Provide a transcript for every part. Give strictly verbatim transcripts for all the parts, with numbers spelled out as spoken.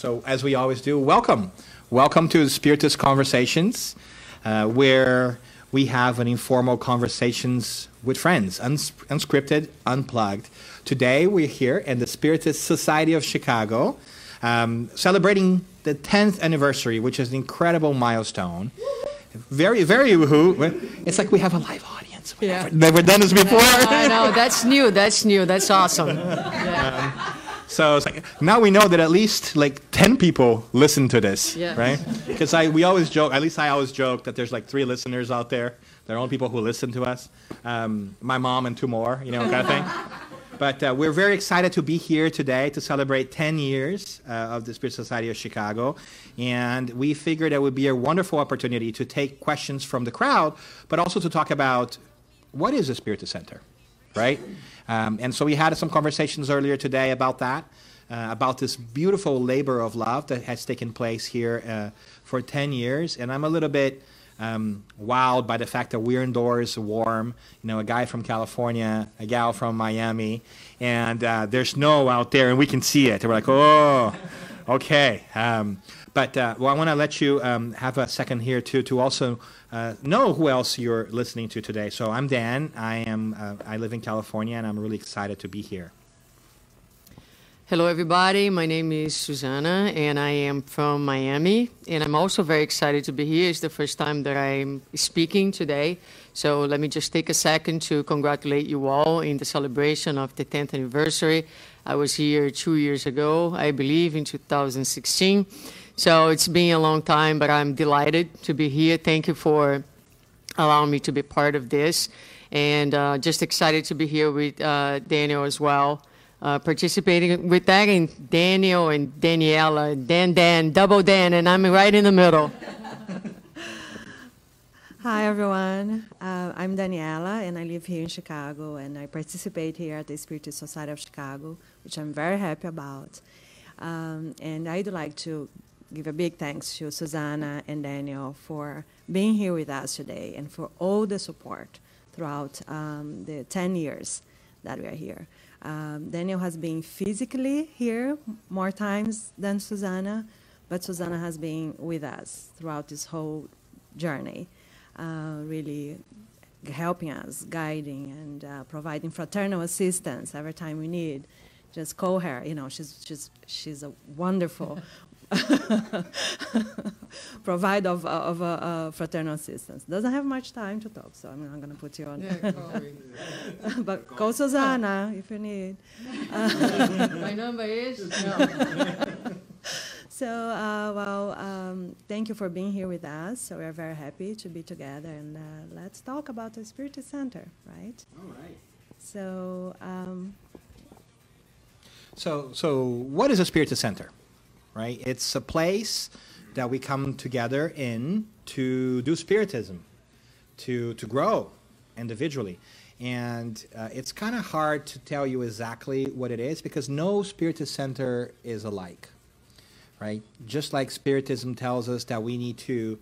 So as we always do, welcome. Welcome to the Spiritist Conversations, uh, where we have an informal conversations with friends, uns unscripted, unplugged. Today we're here in the Spiritist Society of Chicago, um, celebrating the tenth anniversary, which is an incredible milestone. Very, very woohoo. It's like we have a live audience. We've yeah. never done this before. I know, that's new, that's new, that's awesome. Yeah. Um, so it's like, now we know that at least like ten people listen to this, yeah. right? Because I we always joke, at least I always joke that there's like three listeners out there. They're all people who listen to us. Um, my mom and two more, you know, kind of thing. But uh, we're very excited to be here today to celebrate ten years uh, of the Spirit Society of Chicago. And we figured it would be a wonderful opportunity to take questions from the crowd, but also to talk about what is a Spiritist Center, right? Um, and so we had some conversations earlier today about that, uh, about this beautiful labor of love that has taken place here uh, for ten years. And I'm a little bit Um, wowed by the fact that we're indoors, warm, you know, a guy from California, a gal from Miami, and uh, there's snow out there and we can see it. And we're like, oh, okay. Um, but uh, well, I want to let you um, have a second here to, to also uh, know who else you're listening to today. So I'm Dan. I, am, uh, I live in California and I'm really excited to be here. Hello, everybody. My name is Susanna, and I am from Miami. And I'm also very excited to be here. It's the first time that I'm speaking today. So let me just take a second to congratulate you all in the celebration of the tenth anniversary. I was here two years ago, I believe, in two thousand sixteen. So it's been a long time, but I'm delighted to be here. Thank you for allowing me to be part of this. And uh, just excited to be here with uh, Daniel as well. Uh, participating with that, and Daniel and Daniela, Dan Dan, Double Dan, and I'm right in the middle. Hi, everyone. Uh, I'm Daniela, and I live here in Chicago, and I participate here at the Spiritist Society of Chicago, which I'm very happy about. Um, and I'd like to give a big thanks to Susanna and Daniel for being here with us today and for all the support throughout um, the ten years that we are here. Um, Daniel has been physically here more times than Susanna, but Susanna has been with us throughout this whole journey, uh, really helping us, guiding, and uh, providing fraternal assistance every time we need. Just call her, you know, she's, she's, she's a wonderful provider of, of uh, uh, fraternal assistance. Doesn't have much time to talk, so I'm not going to put you on. Yeah, call me. But call, call Susanna if you need. My number is no. So, uh, well, um, thank you for being here with us. So we're very happy to be together, and uh, let's talk about the Spiritist Center, right? All right. So, um, so, so what is a Spiritist Center? Right? It's a place that we come together in to do Spiritism, to, to grow individually. And uh, it's kind of hard to tell you exactly what it is because no Spiritist Center is alike. Right? Just like Spiritism tells us that we need to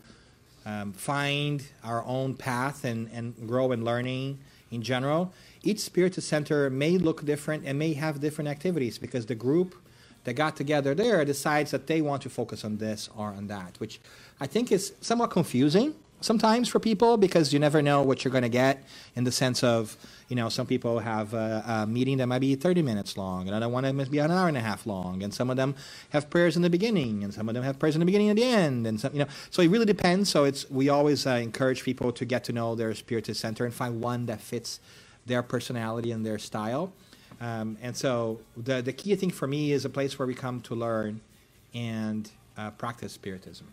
um, find our own path and, and grow in learning in general, each Spiritist Center may look different and may have different activities because the group that got together there decides that they want to focus on this or on that, which I think is somewhat confusing sometimes for people because you never know what you're going to get in the sense of, you know, some people have a, a meeting that might be thirty minutes long and another one that must be an hour and a half long, and some of them have prayers in the beginning and some of them have prayers in the beginning and the end, and some, you know, so it really depends. So it's we always uh, encourage people to get to know their Spiritist Center and find one that fits their personality and their style. Um, and so the, the key thing for me is a place where we come to learn and uh, practice Spiritism.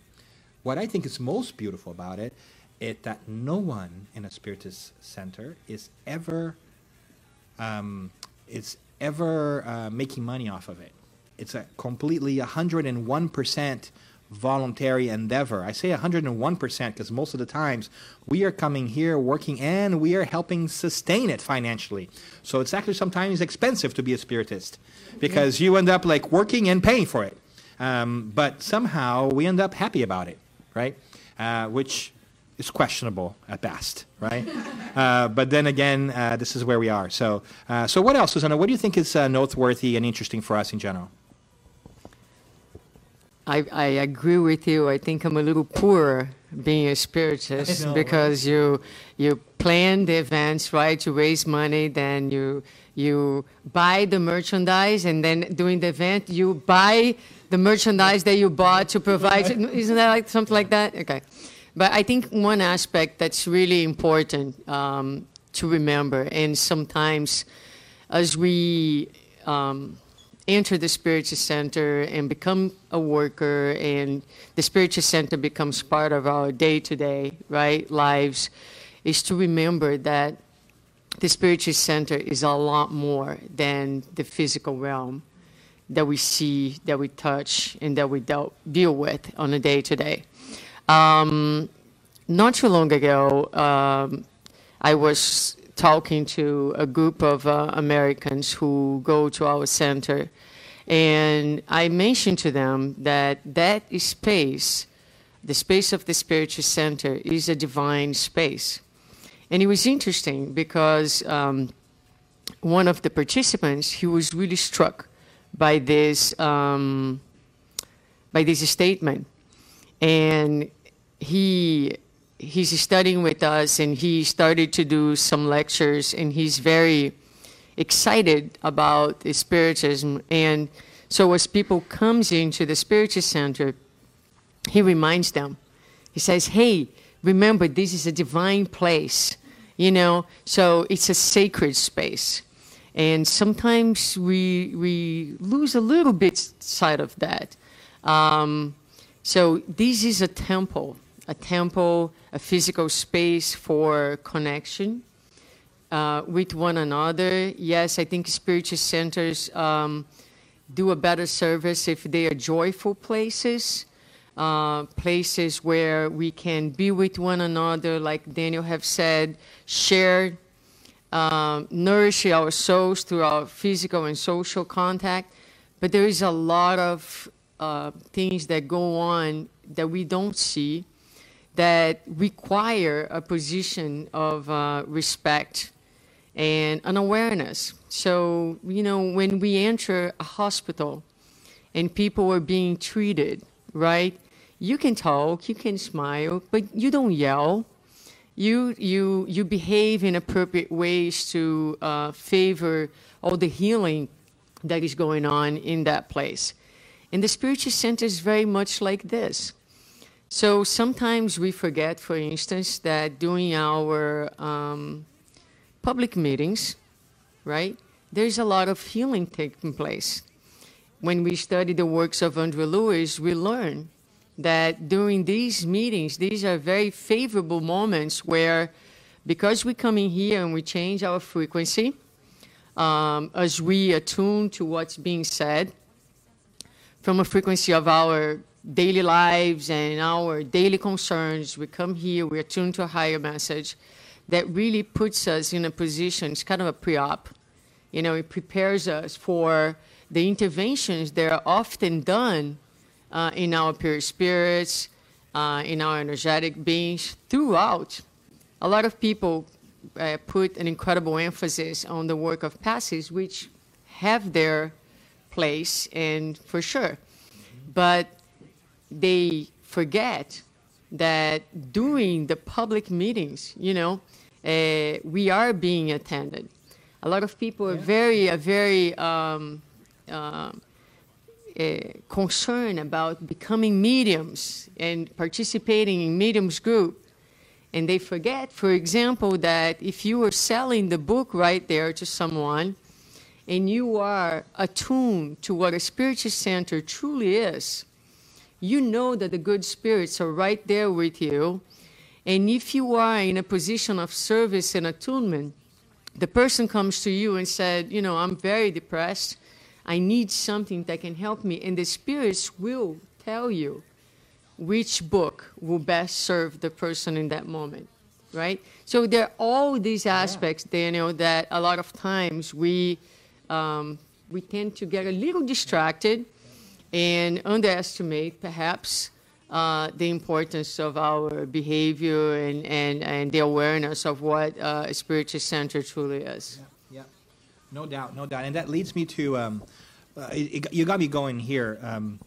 What I think is most beautiful about it is that no one in a Spiritist Center is ever, um, is ever uh, making money off of it. It's a completely one hundred and one percent voluntary endeavor. I say one hundred and one percent because most of the times we are coming here working and we are helping sustain it financially. So it's actually sometimes expensive to be a Spiritist because you end up like working and paying for it. Um, but somehow we end up happy about it, right? Uh, which is questionable at best, right? uh, but then again, uh, this is where we are. So, uh, so what else, Susanna? What do you think is uh, noteworthy and interesting for us in general? I, I agree with you. I think I'm a little poorer being a Spiritist, know, because right? you you plan the events, right? You raise money, then you you buy the merchandise, and then during the event you buy the merchandise that you bought to provide. Isn't that like something like that? Okay. But I think one aspect that's really important um, to remember, and sometimes as we um, enter the Spiritist Center and become a worker, and the Spiritist Center becomes part of our day-to-day, right, lives, is to remember that the Spiritist Center is a lot more than the physical realm that we see, that we touch, and that we deal with on a day-to-day. Um, not too long ago, um, I was talking to a group of uh, Americans who go to our center, and I mentioned to them that that space, the space of the Spiritist Center, is a divine space. And it was interesting because um, one of the participants, he was really struck by this, um, by this statement. And he he's studying with us, and he started to do some lectures, and he's very excited about Spiritism. And so as people comes into the Spiritist Center, he reminds them. He says, hey, remember, this is a divine place, you know, so it's a sacred space. And sometimes we, we lose a little bit sight of that. Um, so this is a temple. A temple, a physical space for connection uh, with one another. Yes, I think spiritual centers um, do a better service if they are joyful places, uh, places where we can be with one another, like Daniel have said, share, um, nourish our souls through our physical and social contact. But there is a lot of uh, things that go on that we don't see, that require a position of uh, respect and an awareness. So, you know, when we enter a hospital and people are being treated, right? You can talk, you can smile, but you don't yell. You, you, you behave in appropriate ways to uh, favor all the healing that is going on in that place. And the Spiritual Center is very much like this. So sometimes we forget, for instance, that during our um, public meetings, right, there's a lot of healing taking place. When we study the works of Andrea Lewis, we learn that during these meetings, these are very favorable moments where, because we come in here and we change our frequency, um, as we attune to what's being said, from a frequency of our daily lives and our daily concerns, we come here, we are tuned to a higher message that really puts us in a position. It's kind of a pre-op. You know, it prepares us for the interventions that are often done uh, in our pure spirits, uh, in our energetic beings throughout. A lot of people uh, put an incredible emphasis on the work of passes, which have their place, and for sure. But they forget that during the public meetings, you know, uh, we are being attended. A lot of people are very, uh, very um, uh, uh, concerned about becoming mediums and participating in mediums group. And they forget, for example, that if you are selling the book right there to someone and you are attuned to what a spiritual center truly is, you know that the good spirits are right there with you. And if you are in a position of service and attunement, the person comes to you and said, you know, I'm very depressed. I need something that can help me. And the spirits will tell you which book will best serve the person in that moment, right? So there are all these aspects, Daniel, that a lot of times we, um, we tend to get a little distracted and underestimate, perhaps, uh, the importance of our behavior and, and, and the awareness of what uh, a spiritual center truly is. Yeah, yeah, no doubt, no doubt. And that leads me to, um, uh, it, it, you got me going here. Um,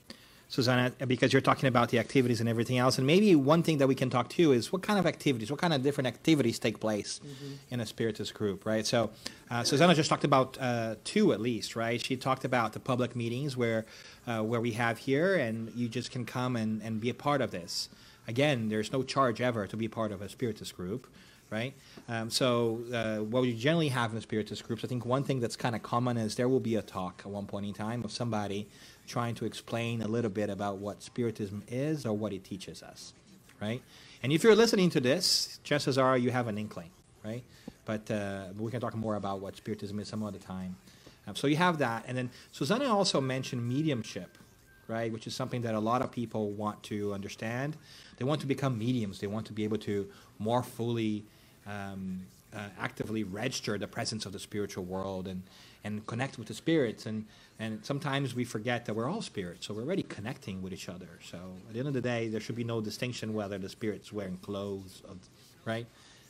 Susanna, because you're talking about the activities and everything else. And maybe one thing that we can talk to is what kind of activities, what kind of different activities take place mm-hmm. in a Spiritist group, right? So uh, Susanna just talked about uh, two at least, right? She talked about the public meetings where, uh, where we have here, and you just can come and, and be a part of this. Again, there's no charge ever to be part of a Spiritist group, right? Um, so uh, what you generally have in the Spiritist groups, I think one thing that's kind of common is there will be a talk at one point in time of somebody trying to explain a little bit about what Spiritism is or what it teaches us, right? And if you're listening to this, chances are you have an inkling, right? But uh, we can talk more about what Spiritism is some other time. Um, so you have that. And then Susanna also mentioned mediumship, right, which is something that a lot of people want to understand. They want to become mediums. They want to be able to more fully um, uh, actively register the presence of the spiritual world and and connect with the spirits, and, and sometimes we forget that we're all spirits, so we're already connecting with each other. So at the end of the day, there should be no distinction whether the spirit's wearing clothes, of, right,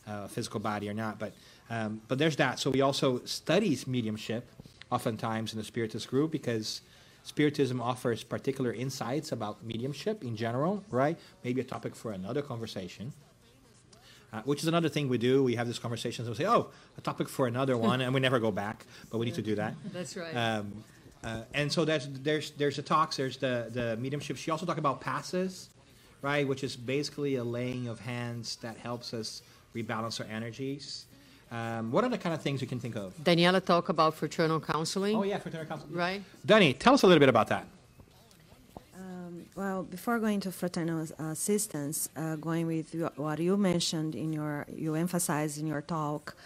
uh, physical body or not, but, um, but there's that. So we also study mediumship oftentimes in the Spiritist group because Spiritism offers particular insights about mediumship in general, right? Maybe a topic for another conversation. Uh, which is another thing we do. We have these conversations and we say, oh, a topic for another one, and we never go back, but we need to do that. That's right. Um, uh, and so there's, there's, there's the talks, there's the, the mediumship. She also talked about passes, right, which is basically a laying of hands that helps us rebalance our energies. Um, what are the kind of things you can think of? Daniela talked about fraternal counseling. Oh, yeah, fraternal counseling. Right. Danny, tell us a little bit about that. Well, before going to fraternal assistance, uh, going with what you mentioned in your, you emphasized in your talk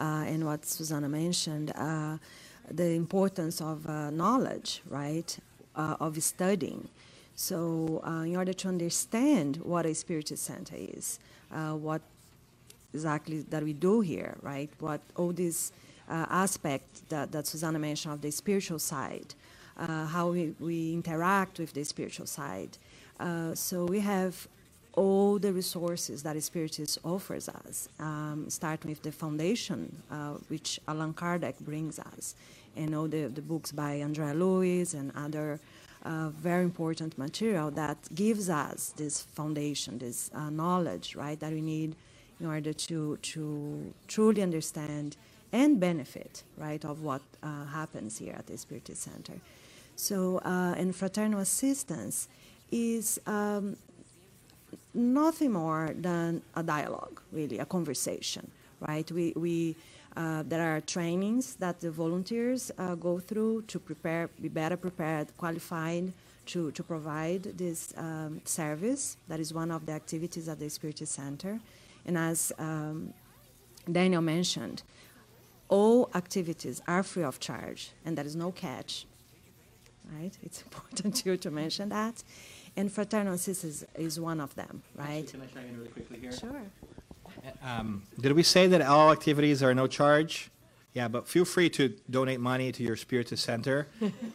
uh, and what Susanna mentioned, uh, the importance of uh, knowledge, right, uh, of studying. So uh, in order to understand what a Spiritist center is, uh, what exactly that we do here, right, what all these uh, aspects that, that Susanna mentioned of the spiritual side, Uh, how we, we interact with the spiritual side. Uh, so we have all the resources that a Spiritist offers us, um, starting with the foundation, uh, which Alan Kardec brings us, and all the, the books by Andrea Lewis and other uh, very important material that gives us this foundation, this uh, knowledge, right, that we need in order to, to truly understand and benefit, right, of what uh, happens here at the Spiritist Center. So, uh, and fraternal assistance is um, nothing more than a dialogue, really, a conversation, right? We, we uh, there are trainings that the volunteers uh, go through to prepare, be better prepared, qualified to, to provide this um, service. That is one of the activities at the Spiritist Center. And as um, Daniel mentioned, all activities are free of charge, and there is no catch, right? It's important to, to mention that. And fraternal assistance is one of them, right? Actually, can I chime in really quickly here? Sure. Um, did we say that all activities are no charge? Yeah, but feel free to donate money to your Spiritist Center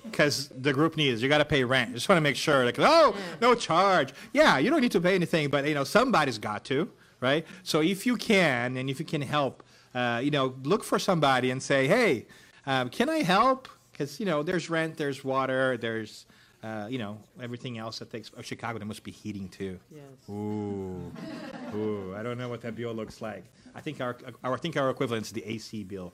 because the group needs. You got to pay rent. Just want to make sure, like, oh, yeah. No charge. Yeah, you don't need to pay anything, but you know somebody's got to, right? So if you can, and if you can help. Uh, you know, look for somebody and say, hey, um, can I help? Because, you know, there's rent, there's water, there's, uh, you know, everything else that takes... Oh, Chicago, there must be heating, too. Yes. Ooh. Ooh. I don't know what that bill looks like. I think our, our I think our equivalent is the A C bill.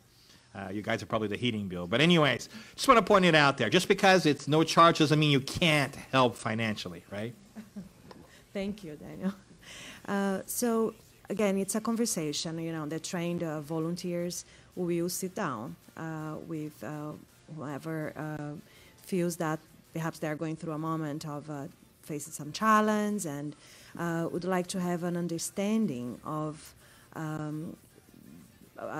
Uh, you guys are probably the heating bill. But anyways, just want to point it out there. Just because it's no charge doesn't mean you can't help financially, right? Thank you, Daniel. Uh, so... Again, it's a conversation, you know, the trained uh, volunteers will sit down uh, with uh, whoever uh, feels that perhaps they're going through a moment of uh, facing some challenge and uh, would like to have an understanding of um,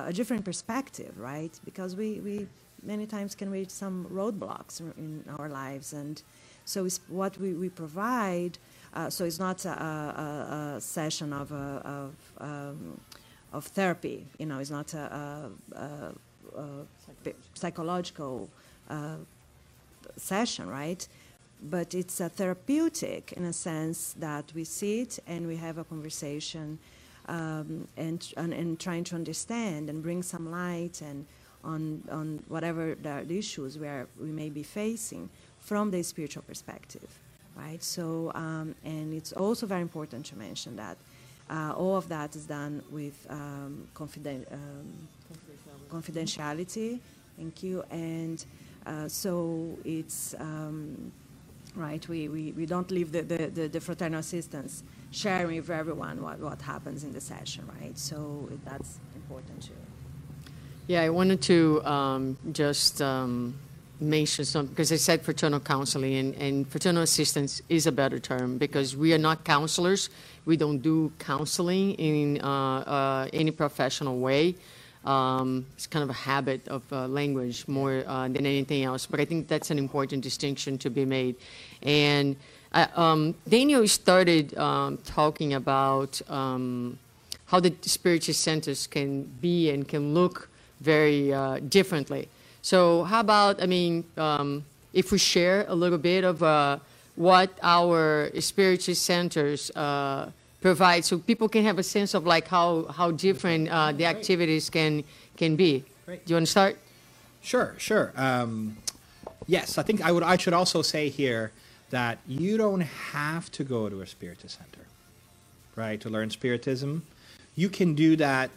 a different perspective, right? Because we, we many times can reach some roadblocks in our lives, and so it's what we, we provide. Uh, so it's not a, a, a session of, uh, of, um, of therapy, you know, it's not a, a, a, a psychological uh, session, right? But it's a therapeutic in a sense that we sit and we have a conversation um, and, and, and trying to understand and bring some light and on, on whatever the issues where we may be facing from the spiritual perspective. right? So, um, and it's also very important to mention that uh, all of that is done with um, confiden um, confidentiality. confidentiality. Thank you. And uh, so it's, um, right, we, we, we don't leave the, the, the, the fraternal assistants sharing with everyone what, what happens in the session, right? So that's important too. Yeah, I wanted to um, just um, mention something, because I said fraternal counseling, and, and fraternal assistance is a better term, because we are not counselors. We don't do counseling in uh, uh, any professional way. Um, it's kind of a habit of uh, language more uh, than anything else, but I think that's an important distinction to be made. And I, um, Daniel started um, talking about um, how the Spiritist centers can be and can look very uh, differently. So how about, I mean, um, if we share a little bit of uh, what our Spiritist centers uh, provide, so people can have a sense of like how, how different uh, the activities can, can be. Great. Do you want to start? Sure, sure. Um, yes, I think I, would, I should also say here that you don't have to go to a Spiritist center, right, to learn Spiritism. You can do that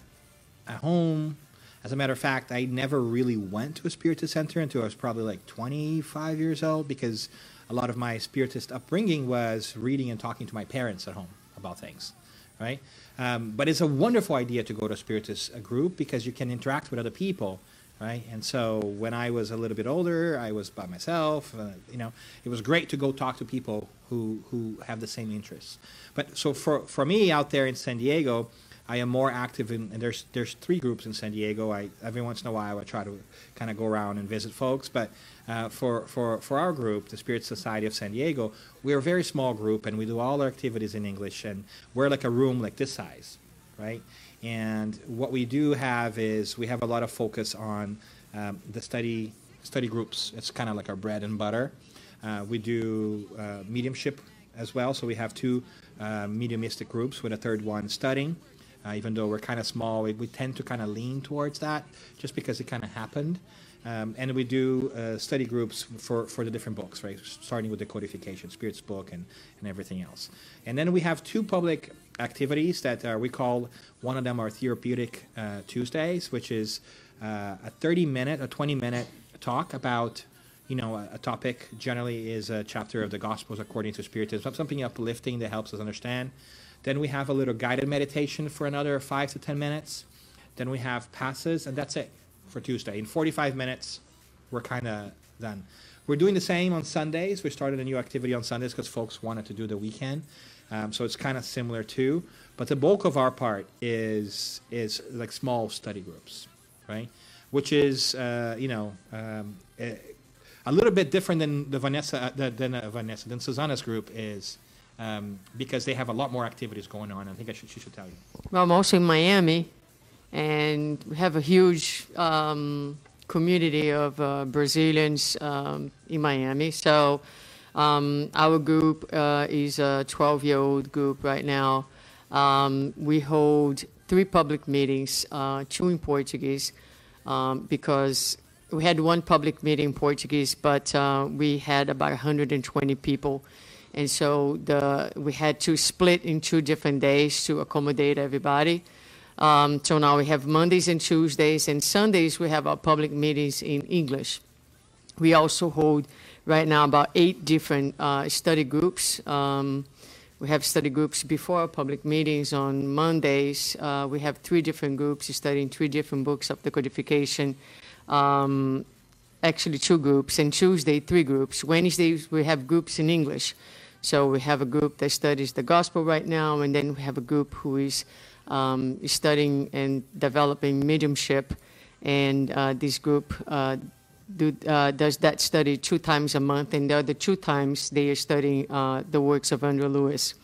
at home. As a matter of fact, I never really went to a Spiritist center until I was probably like twenty-five years old, because a lot of my Spiritist upbringing was reading and talking to my parents at home about things, right? Um, but it's a wonderful idea to go to a Spiritist group because you can interact with other people, right? And so when I was a little bit older, I was by myself. Uh, you know, it was great to go talk to people who, who have the same interests. But so for, for me out there in San Diego, I am more active in, and there's there's three groups in San Diego. I every once in a while I try to kind of go around and visit folks, but uh, for for for our group, the Spirit Society of San Diego, we're a very small group, and we do all our activities in English, and we're like a room like this size, right? And what we do have is we have a lot of focus on um, the study study groups. It's kind of like our bread and butter. Uh, we do uh, mediumship as well, so we have two uh, mediumistic groups with a third one studying. Uh, even though we're kind of small, we, we tend to kind of lean towards that just because it kind of happened. Um, and we do uh, study groups for, for the different books, right? Starting with the codification, Spirit's book, and, and everything else. And then we have two public activities that uh, we call, one of them our Therapeutic uh, Tuesdays, which is uh, a thirty-minute, a twenty-minute talk about, you know, a, a topic generally is a chapter of the Gospels according to Spiritism, something uplifting that helps us understand. Then we have a little guided meditation for another five to ten minutes. Then we have passes, and that's it for Tuesday. In forty-five minutes, we're kind of done. We're doing the same on Sundays. We started a new activity on Sundays because folks wanted to do the weekend. Um, so it's kind of similar too. But the bulk of our part is, is like small study groups, right? Which is, uh, you know, um, a little bit different than the Vanessa, than uh, Vanessa, than Susanna's group is. Um, because they have a lot more activities going on. I think I should, she should tell you. Well, I'm also in Miami, and we have a huge um, community of uh, Brazilians um, in Miami. So um, our group uh, is a twelve-year-old group right now. Um, we hold three public meetings, uh, two in Portuguese, um, because we had one public meeting in Portuguese, but uh, we had about one hundred twenty people. And so the, we had to split in two different days to accommodate everybody. Um, so now we have Mondays and Tuesdays, and Sundays we have our public meetings in English. We also hold right now about eight different uh, study groups. Um, we have study groups before our public meetings on Mondays. Uh, we have three different groups studying three different books of the codification. Um, actually two groups, and Tuesday three groups. Wednesdays we have groups in English. So we have a group that studies the gospel right now, and then we have a group who is um, studying and developing mediumship. And uh, this group uh, do, uh, does that study two times a month, and the other two times they are studying uh, the works of Andrea Lewis.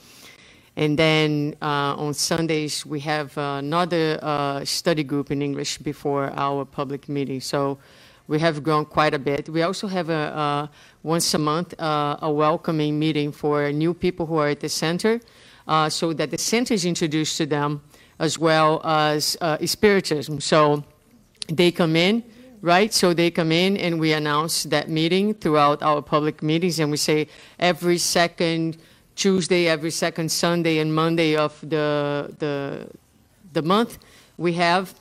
And then uh, on Sundays we have another uh, study group in English before our public meeting. So we have grown quite a bit. We also have a, uh, once a month uh, a welcoming meeting for new people who are at the center, uh, so that the center is introduced to them as well as uh, Spiritism. So they come in, right? So they come in and we announce that meeting throughout our public meetings, and we say every second Tuesday, every second Sunday and Monday of the the, the month, we have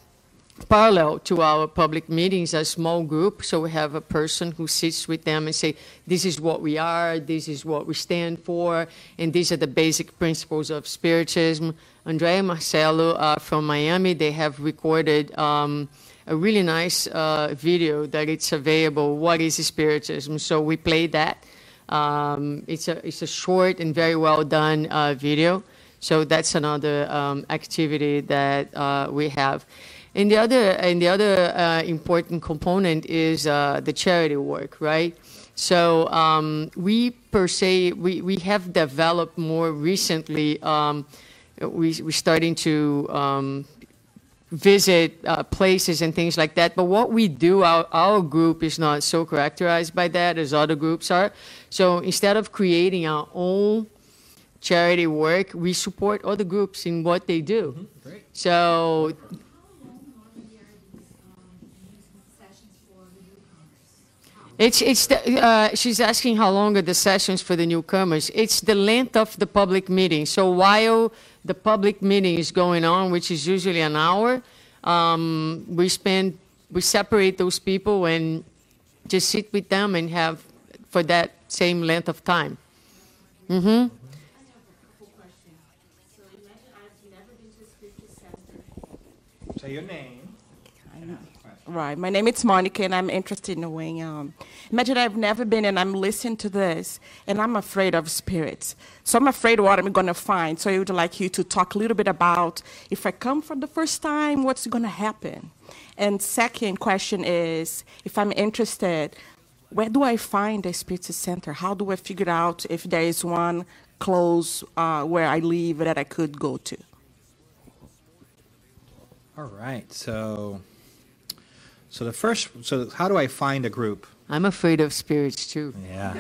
parallel to our public meetings a small group. So we have a person who sits with them and say, this is what we are, this is what we stand for, and these are the basic principles of Spiritism. Andrea and Marcelo are from Miami. They have recorded um, a really nice uh, video that it's available, What is Spiritism? So we play that. Um, it's, a, it's a short and very well done uh, video. So that's another um, activity that uh, we have. And the other, and the other uh, important component is uh, the charity work, right? So um, we per se, we, we have developed more recently, um, we, we're starting to um, visit uh, places and things like that. But what we do, our, our group is not so characterized by that as other groups are. So instead of creating our own charity work, we support other groups in what they do. Mm-hmm. Great. So... It's, it's the, uh, she's asking how long are the sessions for the newcomers. It's the length of the public meeting. So while the public meeting is going on, which is usually an hour, um, we spend, we separate those people and just sit with them and have for that same length of time. Mm-hmm. I have a couple questions. So you mentioned I've never been to a spiritual center. Say your name. I know. Right. My name is Monica, and I'm interested in knowing. Um, imagine I've never been, and I'm listening to this, and I'm afraid of spirits. So I'm afraid what I'm going to find. So I would like you to talk a little bit about if I come for the first time, what's going to happen? And second question is, if I'm interested, where do I find a spirit center? How do I figure out if there is one close uh, where I live that I could go to? All right. So... So the first, so how do I find a group? I'm afraid of spirits too. Yeah,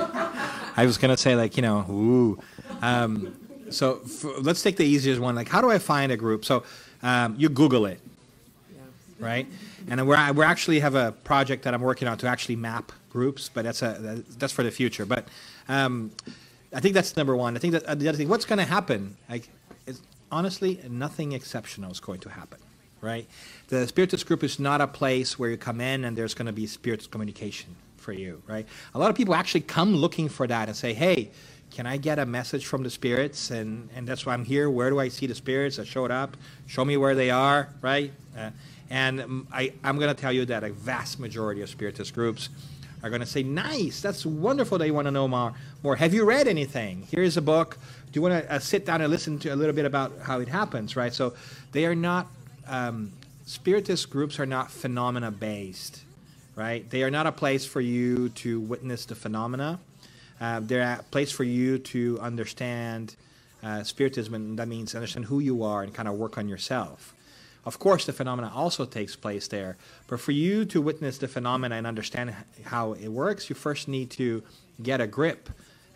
I was gonna say like, you know, ooh. Um, so f let's take the easiest one. Like, how do I find a group? So um, you Google it, yeah. Right? And we're we actually have a project that I'm working on to actually map groups, but that's a that's for the future. But um, I think that's number one. I think that uh, the other thing, what's gonna happen? Like, it's, honestly, nothing exceptional is going to happen. Right? The Spiritist group is not a place where you come in and there's going to be Spiritist communication for you, right? A lot of people actually come looking for that and say, hey, can I get a message from the Spirits? And, and that's why I'm here. Where do I see the Spirits? I showed up. Show me where they are, right? Uh, and I, I'm going to tell you that a vast majority of Spiritist groups are going to say, nice, that's wonderful that you want to know more. more. Have you read anything? Here's a book. Do you want to uh, sit down and listen to a little bit about how it happens, right? So they are not... Um, Spiritist groups are not phenomena-based, right? They are not a place for you to witness the phenomena. Uh, they're a place for you to understand uh, Spiritism, and that means understand who you are and kind of work on yourself. Of course, the phenomena also takes place there, but for you to witness the phenomena and understand how it works, you first need to get a grip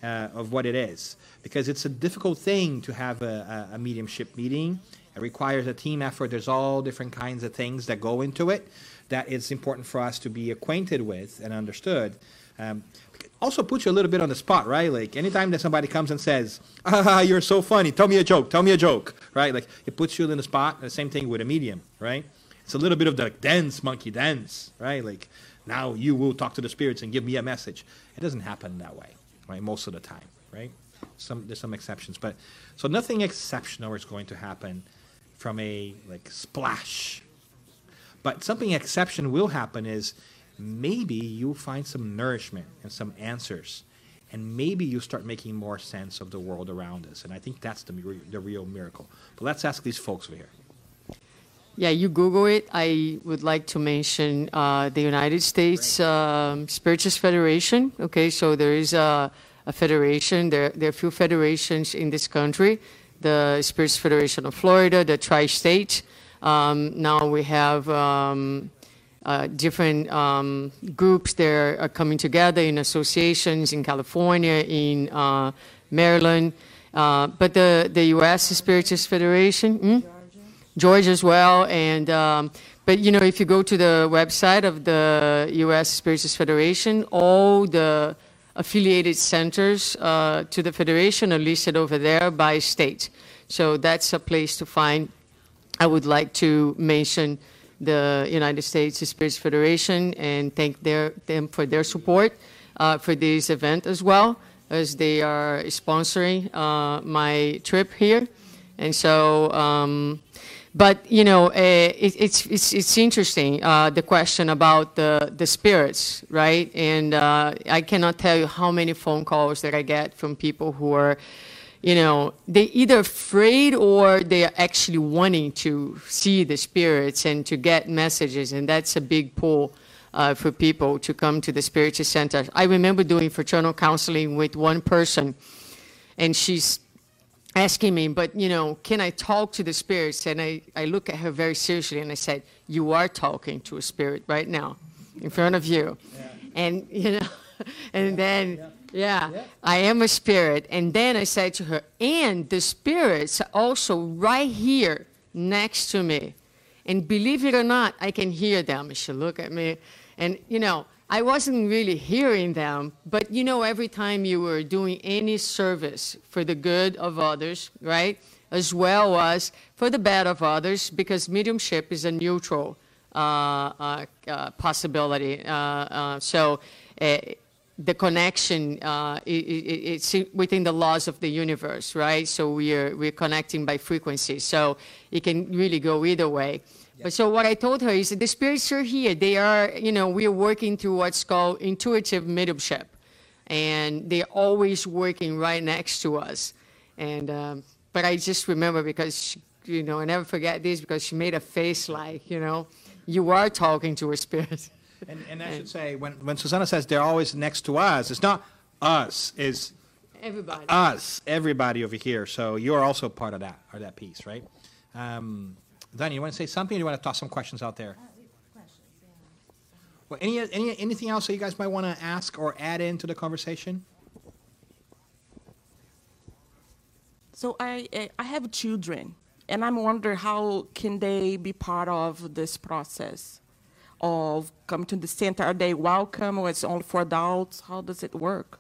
uh, of what it is, because it's a difficult thing to have a, a mediumship meeting. It requires a team effort. There's all different kinds of things that go into it that it's important for us to be acquainted with and understood. Um, also puts you a little bit on the spot, right? Like anytime that somebody comes and says, ah, you're so funny, tell me a joke, tell me a joke, right? Like it puts you in the spot. The same thing with a medium, right? It's a little bit of the dance, monkey dance, right? Like now you will talk to the spirits and give me a message. It doesn't happen that way, right? Most of the time, right? Some, there's some exceptions, but so nothing exceptional is going to happen from a like splash, but something exception will happen is maybe you'll find some nourishment and some answers, and maybe you start making more sense of the world around us. And I think that's the the real miracle. But let's ask these folks over here. Yeah, you Google it. I would like to mention uh, the United States um, Spiritist Federation. Okay, so there is a, a federation. There there are a few federations in this country. The Spiritist Federation of Florida, the Tri-State. Um, now we have um, uh, different um, groups that are coming together in associations in California, in uh, Maryland. Uh, but the, the U S Spiritist Federation, hmm? Georgia. Georgia as well. And um, But, you know, if you go to the website of the U S Spiritist Federation, all the affiliated centers uh, to the Federation are listed over there by state. So that's a place to find. I would like to mention the United States Spiritist Federation and thank their, them for their support uh, for this event as well, as they are sponsoring uh, my trip here. And so, um, but, you know, uh, it, it's, it's, it's interesting, uh, the question about the, the spirits, right? And uh, I cannot tell you how many phone calls that I get from people who are, you know, they either afraid or they are actually wanting to see the spirits and to get messages. And that's a big pull uh, for people to come to the Spiritist Center. I remember doing fraternal counseling with one person, and she's asking me, but, you know, can I talk to the spirits? And I, I look at her very seriously and I said, you are talking to a spirit right now in front of you. Yeah. And, you know, and yeah. then, yeah. Yeah, yeah, I am a spirit. And then I said to her, and the spirits are also right here next to me. And believe it or not, I can hear them. She looked at me and, you know, I wasn't really hearing them, but you know, every time you were doing any service for the good of others, right, as well as for the bad of others, because mediumship is a neutral uh, uh, uh, possibility. Uh, uh, so uh, the connection, uh, it, it, it's within the laws of the universe, right? So we are, we're connecting by frequency, so it can really go either way. But so what I told her is that the spirits are here. They are, you know, we are working through what's called intuitive mediumship. And they're always working right next to us. And, um, but I just remember because, she, you know, I never forget this because she made a face like, you know, you are talking to a spirit. And, and I and, should say, when, when Susana says they're always next to us, it's not us, it's everybody. Us, everybody over here. So you're also part of that, or that piece, right? Um, Danny, you want to say something, or you want to toss some questions out there? Uh, questions, yeah. Well, any, any, anything else that you guys might want to ask or add into the conversation? So I, I have children, and I'm wondering how can they be part of this process of coming to the center? Are they welcome, or it's only for adults? How does it work?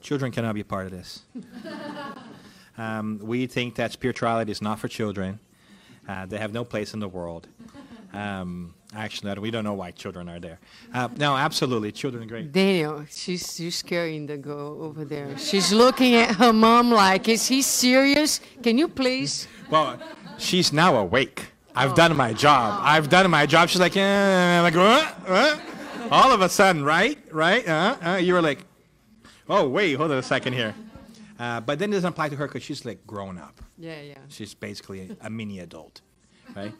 Children cannot be part of this. Um, we think that spirituality is not for children. Uh, they have no place in the world. Um, actually, we don't know why children are there. Uh, no, absolutely, children are great. Daniel, she's you're scaring the girl over there. She's looking at her mom like, is he serious? Can you please? Well, she's now awake. I've oh. done my job. Oh. I've done my job. She's like, eh, like uh, uh. all of a sudden, right? Right? Uh, uh. You were like, oh, wait, hold on a second here. Uh, but then it doesn't apply to her because she's like grown up. Yeah, yeah. She's basically a, a mini adult, right?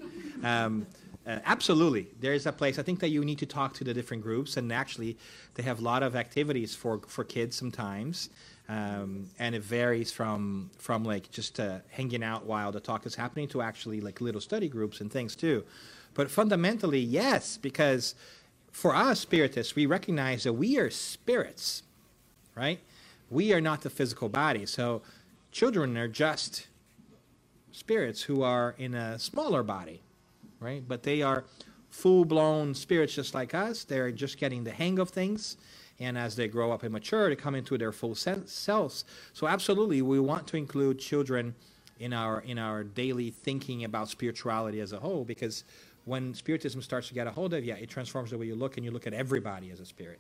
Um, uh, absolutely. There is a place. I think that you need to talk to the different groups, and actually they have a lot of activities for, for kids sometimes. Um, and it varies from, from like just uh, hanging out while the talk is happening to actually like little study groups and things too. But fundamentally, yes, because for us Spiritists, we recognize that we are spirits, right? We are not the physical body, so children are just spirits who are in a smaller body, right? But they are full-blown spirits just like us. They're just getting the hang of things, and as they grow up and mature, they come into their full selves. So absolutely, we want to include children in our, in our daily thinking about spirituality as a whole, because when Spiritism starts to get a hold of you, it transforms the way you look, and you look at everybody as a spirit.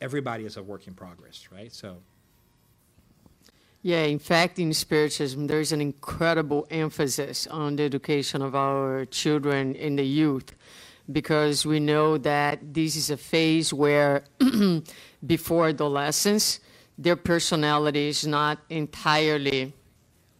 Everybody is a work in progress, right? So. Yeah, in fact, in Spiritism, there is an incredible emphasis on the education of our children and the youth, because we know that this is a phase where, before adolescence, their personality is not entirely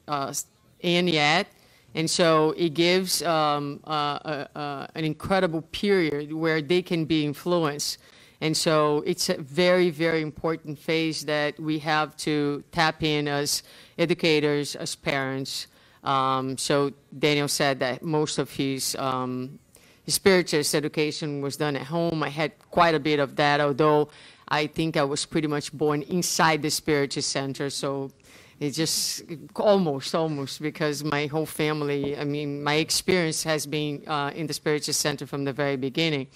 uh, in yet. And so it gives um, uh, uh, uh, an incredible period where they can be influenced. And so it's a very, very important phase that we have to tap in as educators, as parents. Um, so Daniel said that most of his, um, his Spiritist education was done at home. I had quite a bit of that, although I think I was pretty much born inside the Spiritist Center. So It just almost, almost, because my whole family, I mean, my experience has been uh, in the Spiritist Center from the very beginning.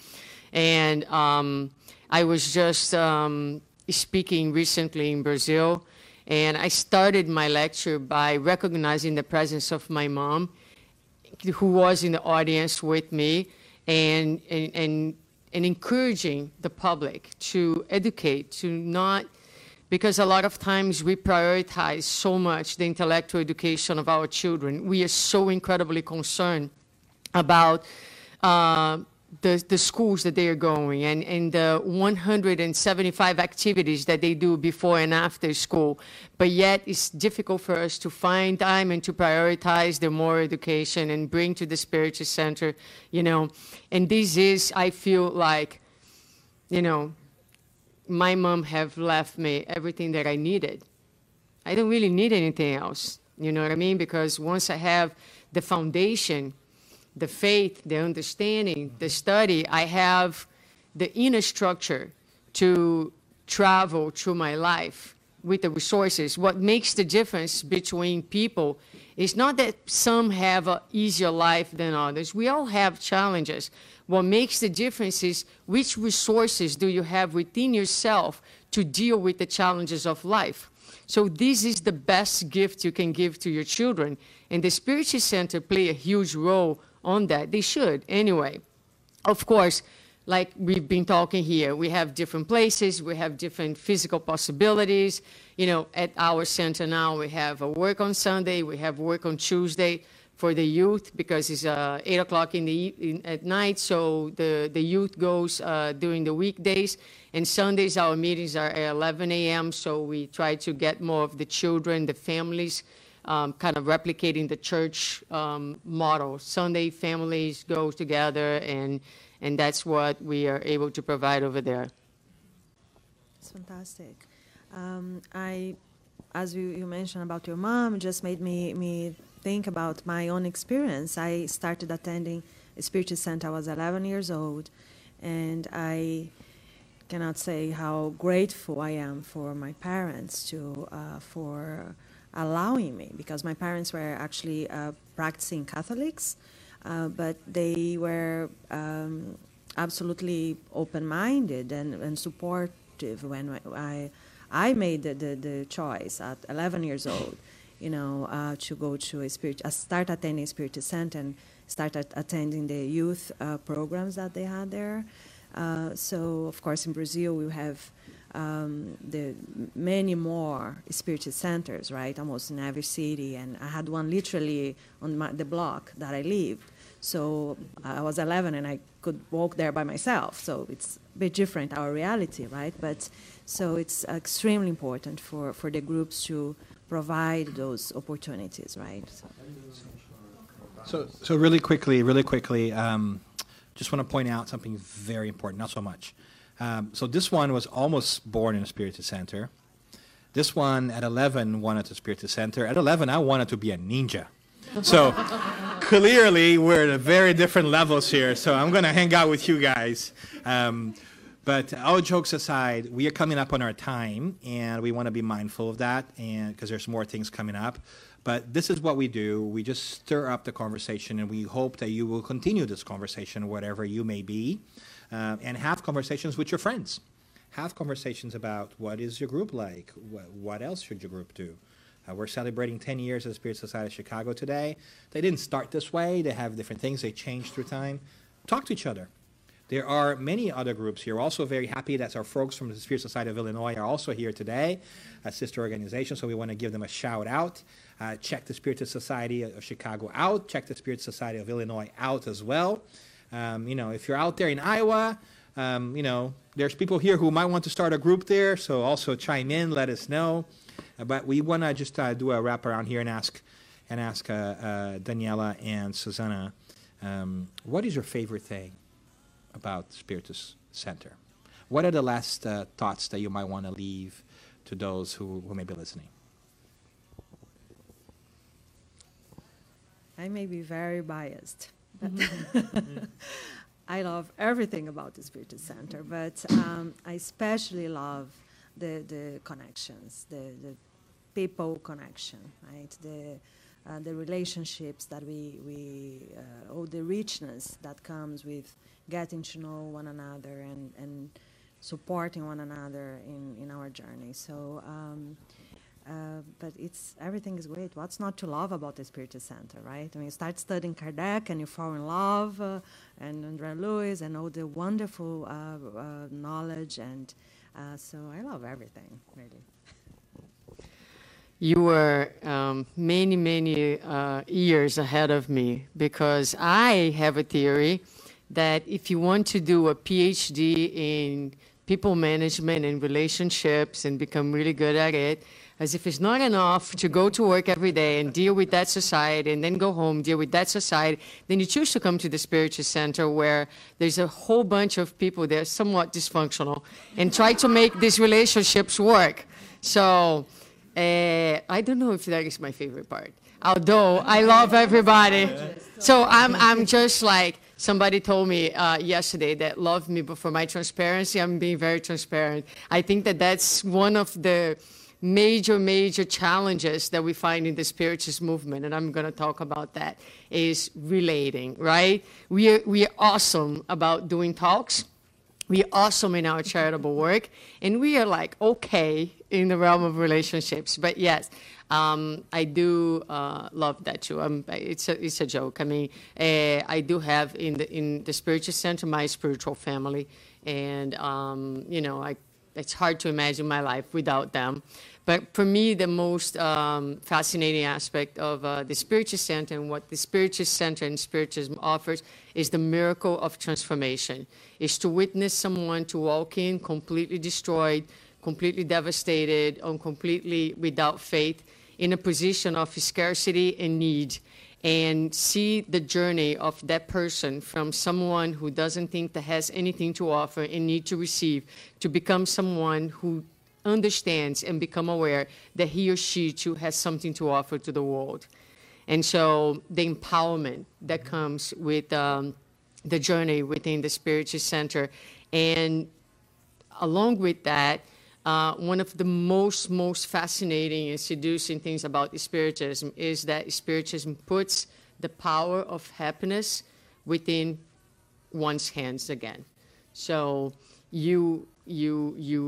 And um, I was just um, speaking recently in Brazil, and I started my lecture by recognizing the presence of my mom, who was in the audience with me, and and and, and encouraging the public to educate, to not... Because a lot of times we prioritize so much the intellectual education of our children. We are so incredibly concerned about uh, the, the schools that they are going and, and the one hundred seventy-five activities that they do before and after school. But yet it's difficult for us to find time and to prioritize the moral education and bring to the Spiritist Center, you know. And this is, I feel like, you know, my mom have left me everything that I needed. I don't really need anything else, you know what I mean? Because once I have the foundation, the faith, the understanding, the study, I have the inner structure to travel through my life with the resources. What makes the difference between people is not that some have an easier life than others. We all have challenges. What makes the difference is which resources do you have within yourself to deal with the challenges of life. So this is the best gift you can give to your children. And the Spiritist Center play a huge role on that. They should, anyway. Of course, like we've been talking here, we have different places, we have different physical possibilities. You know, at our center now, we have a work on Sunday, we have work on Tuesday for the youth, because it's uh, eight o'clock in the in, at night, so the, the youth goes uh, during the weekdays. And Sundays, our meetings are at eleven a m, so we try to get more of the children, the families, um, kind of replicating the church um, model. Sunday families go together, and And that's what we are able to provide over there. It's fantastic. Um, I, as you, you mentioned about your mom, it just made me, me think about my own experience. I started attending a Spiritist Center. I was eleven years old, and I cannot say how grateful I am for my parents to uh, for allowing me, because my parents were actually uh, practicing Catholics. Uh, but they were um, absolutely open-minded and, and supportive when I I made the, the, the choice at eleven years old, you know, uh, to go to a spirit, uh, start attending Spiritist Center and start at attending the youth uh, programs that they had there. Uh, so, of course, in Brazil we have um, the many more Spiritist centers, right? Almost in every city, and I had one literally on my, the block that I lived. So I was eleven and I could walk there by myself, so it's a bit different, our reality, right? But so it's extremely important for, for the groups to provide those opportunities, right? So, so, so really quickly, really quickly, um, just want to point out something very important, not so much. Um, so this one was almost born in a Spiritist Center. This one at eleven wanted to Spiritist Center. At eleven, I wanted to be a ninja. So clearly we're at very different levels here, so I'm going to hang out with you guys. Um, but all jokes aside, we are coming up on our time, and we want to be mindful of that, and because there's more things coming up. But this is what we do. We just stir up the conversation, and we hope that you will continue this conversation, whatever you may be, uh, and have conversations with your friends. Have conversations about what is your group like? Wh what else should your group do? Uh, we're celebrating ten years of the Spirit Society of Chicago today. They didn't start this way. They have different things. They change through time. Talk to each other. There are many other groups here. Also very happy that our folks from the Spirit Society of Illinois are also here today, a sister organization, so we want to give them a shout out. Uh, check the Spiritist Society of Chicago out. Check the Spiritist Society of Illinois out as well. Um, you know, if you're out there in Iowa, um, you know, there's people here who might want to start a group there, so also chime in, let us know. Uh, but we want to just uh, do a wrap around here and ask, and ask uh, uh, Daniela and Susanna, um, what is your favorite thing about Spiritist Center? What are the last uh, thoughts that you might want to leave to those who, who may be listening? I may be very biased, but mm-hmm. I love everything about the Spiritist Center, but um, I especially love the, the connections, the, the people connection, right? The uh, the relationships that we we uh, all the richness that comes with getting to know one another and and supporting one another in in our journey. So. Um, Uh, but it's everything is great. What's not to love about the Spiritist Center, right? I mean, you start studying Kardec and you fall in love, uh, and Andrea Lewis and all the wonderful uh, uh, knowledge, and uh, so I love everything, really. You were um, many, many uh, years ahead of me, because I have a theory that if you want to do a PhD in people management and relationships and become really good at it, as if it's not enough to go to work every day and deal with that society and then go home, deal with that society, then you choose to come to the Spiritist Center, where there's a whole bunch of people that are somewhat dysfunctional and try to make these relationships work. So uh, I don't know if that is my favorite part, although I love everybody. So I'm, I'm just like, somebody told me uh, yesterday that loved me, but for my transparency, I'm being very transparent. I think that that's one of the major, major challenges that we find in the Spiritist movement, and I'm going to talk about that, is relating, right? We are, we are awesome about doing talks. We are awesome in our charitable work, and we are like okay in the realm of relationships. But yes, um, I do uh, love that too. Um, it's a, it's a joke. I mean, uh, I do have in the in the Spiritist Center my spiritual family, and um, you know, I. It's hard to imagine my life without them. But for me, the most um, fascinating aspect of uh, the Spiritist Center and what the Spiritist Center and Spiritism offers is the miracle of transformation, is to witness someone to walk in completely destroyed, completely devastated, or completely without faith, in a position of scarcity and need, and see the journey of that person from someone who doesn't think that has anything to offer and need to receive, to become someone who understands and become aware that he or she too has something to offer to the world. And so the empowerment that comes with um, the journey within the Spiritist Center. And along with that, Uh, one of the most, most fascinating and seducing things about Spiritism is that Spiritism puts the power of happiness within one's hands again. So you, you, you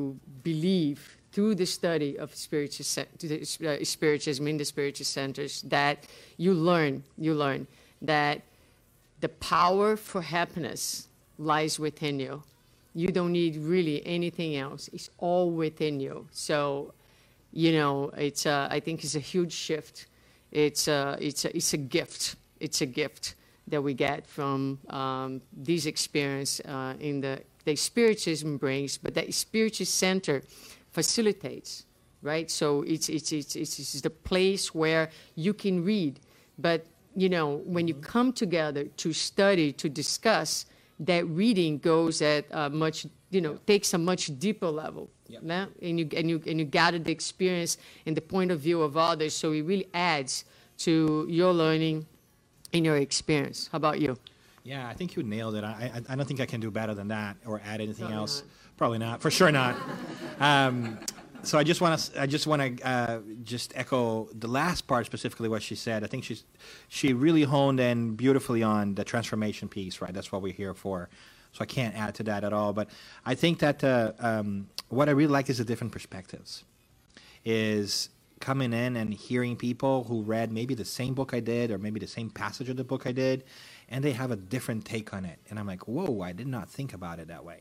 believe through the study of Spiritist, uh, Spiritism in the Spiritist Centers that you learn, you learn that the power for happiness lies within you. You don't need really anything else. It's all within you. So, you know, it's. Uh, I think it's a huge shift. It's. Uh, it's. A, it's a gift. It's a gift that we get from um, this experience uh, in the the Spiritism brings, but that Spiritist Center facilitates, right? So it's it's it's it's, it's the place where you can read, but you know, when you come together to study, to discuss, that reading goes at a much, you know, takes a much deeper level, yep. Right? and you and you and you gather the experience and the point of view of others. So it really adds to your learning and your experience. How about you? Yeah, I think you nailed it. I I, I don't think I can do better than that or add anything Probably else. Not. Probably not. For sure not. um, so I just want to I just want to uh, just echo the last part, specifically what she said. I think she's she really honed in beautifully on the transformation piece, right? That's what we're here for. So I can't add to that at all. But I think that uh, um, what I really like is the different perspectives, is coming in and hearing people who read maybe the same book I did or maybe the same passage of the book I did, and they have a different take on it. And I'm like, whoa, I did not think about it that way.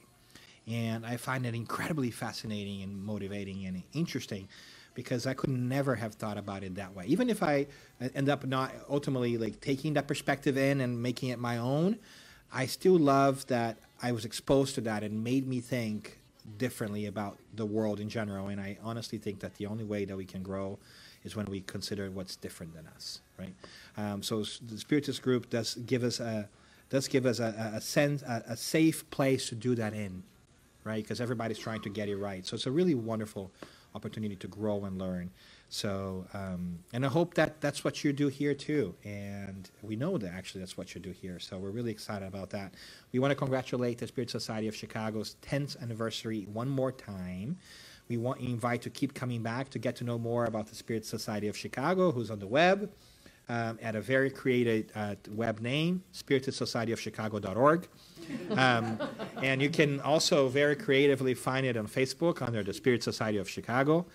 And I find it incredibly fascinating and motivating and interesting, because I could never have thought about it that way. Even if I end up not ultimately like taking that perspective in and making it my own, I still love that I was exposed to that and made me think differently about the world in general. And I honestly think that the only way that we can grow is when we consider what's different than us, right? Um, so the Spiritist group does give us a does give us a, a sense a, a safe place to do that in. Right, because everybody's trying to get it right. So it's a really wonderful opportunity to grow and learn. So, um, and I hope that that's what you do here too. And we know that actually that's what you do here. So we're really excited about that. We want to congratulate the Spirit Society of Chicago's tenth anniversary one more time. we want invite to keep coming back to get to know more about the Spirit Society of Chicago, who's on the web um, at a very creative uh, web name, spiritist society of chicago dot org. Um, and you can also very creatively find it on Facebook under the Spirit Society of Chicago.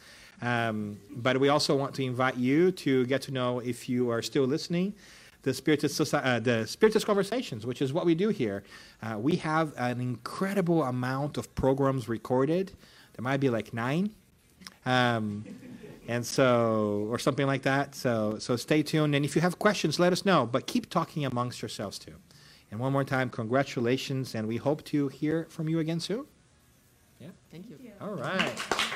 Um, but we also want to invite you to get to know, if you are still listening, the Spiritist, Soci- uh, the Spiritist Conversations, which is what we do here. Uh, we have an incredible amount of programs recorded. There might be like nine, um, and so or something like that. So, so stay tuned. And if you have questions, let us know. But keep talking amongst yourselves too. And one more time, congratulations, and we hope to hear from you again soon. Yeah. Thank you. All right.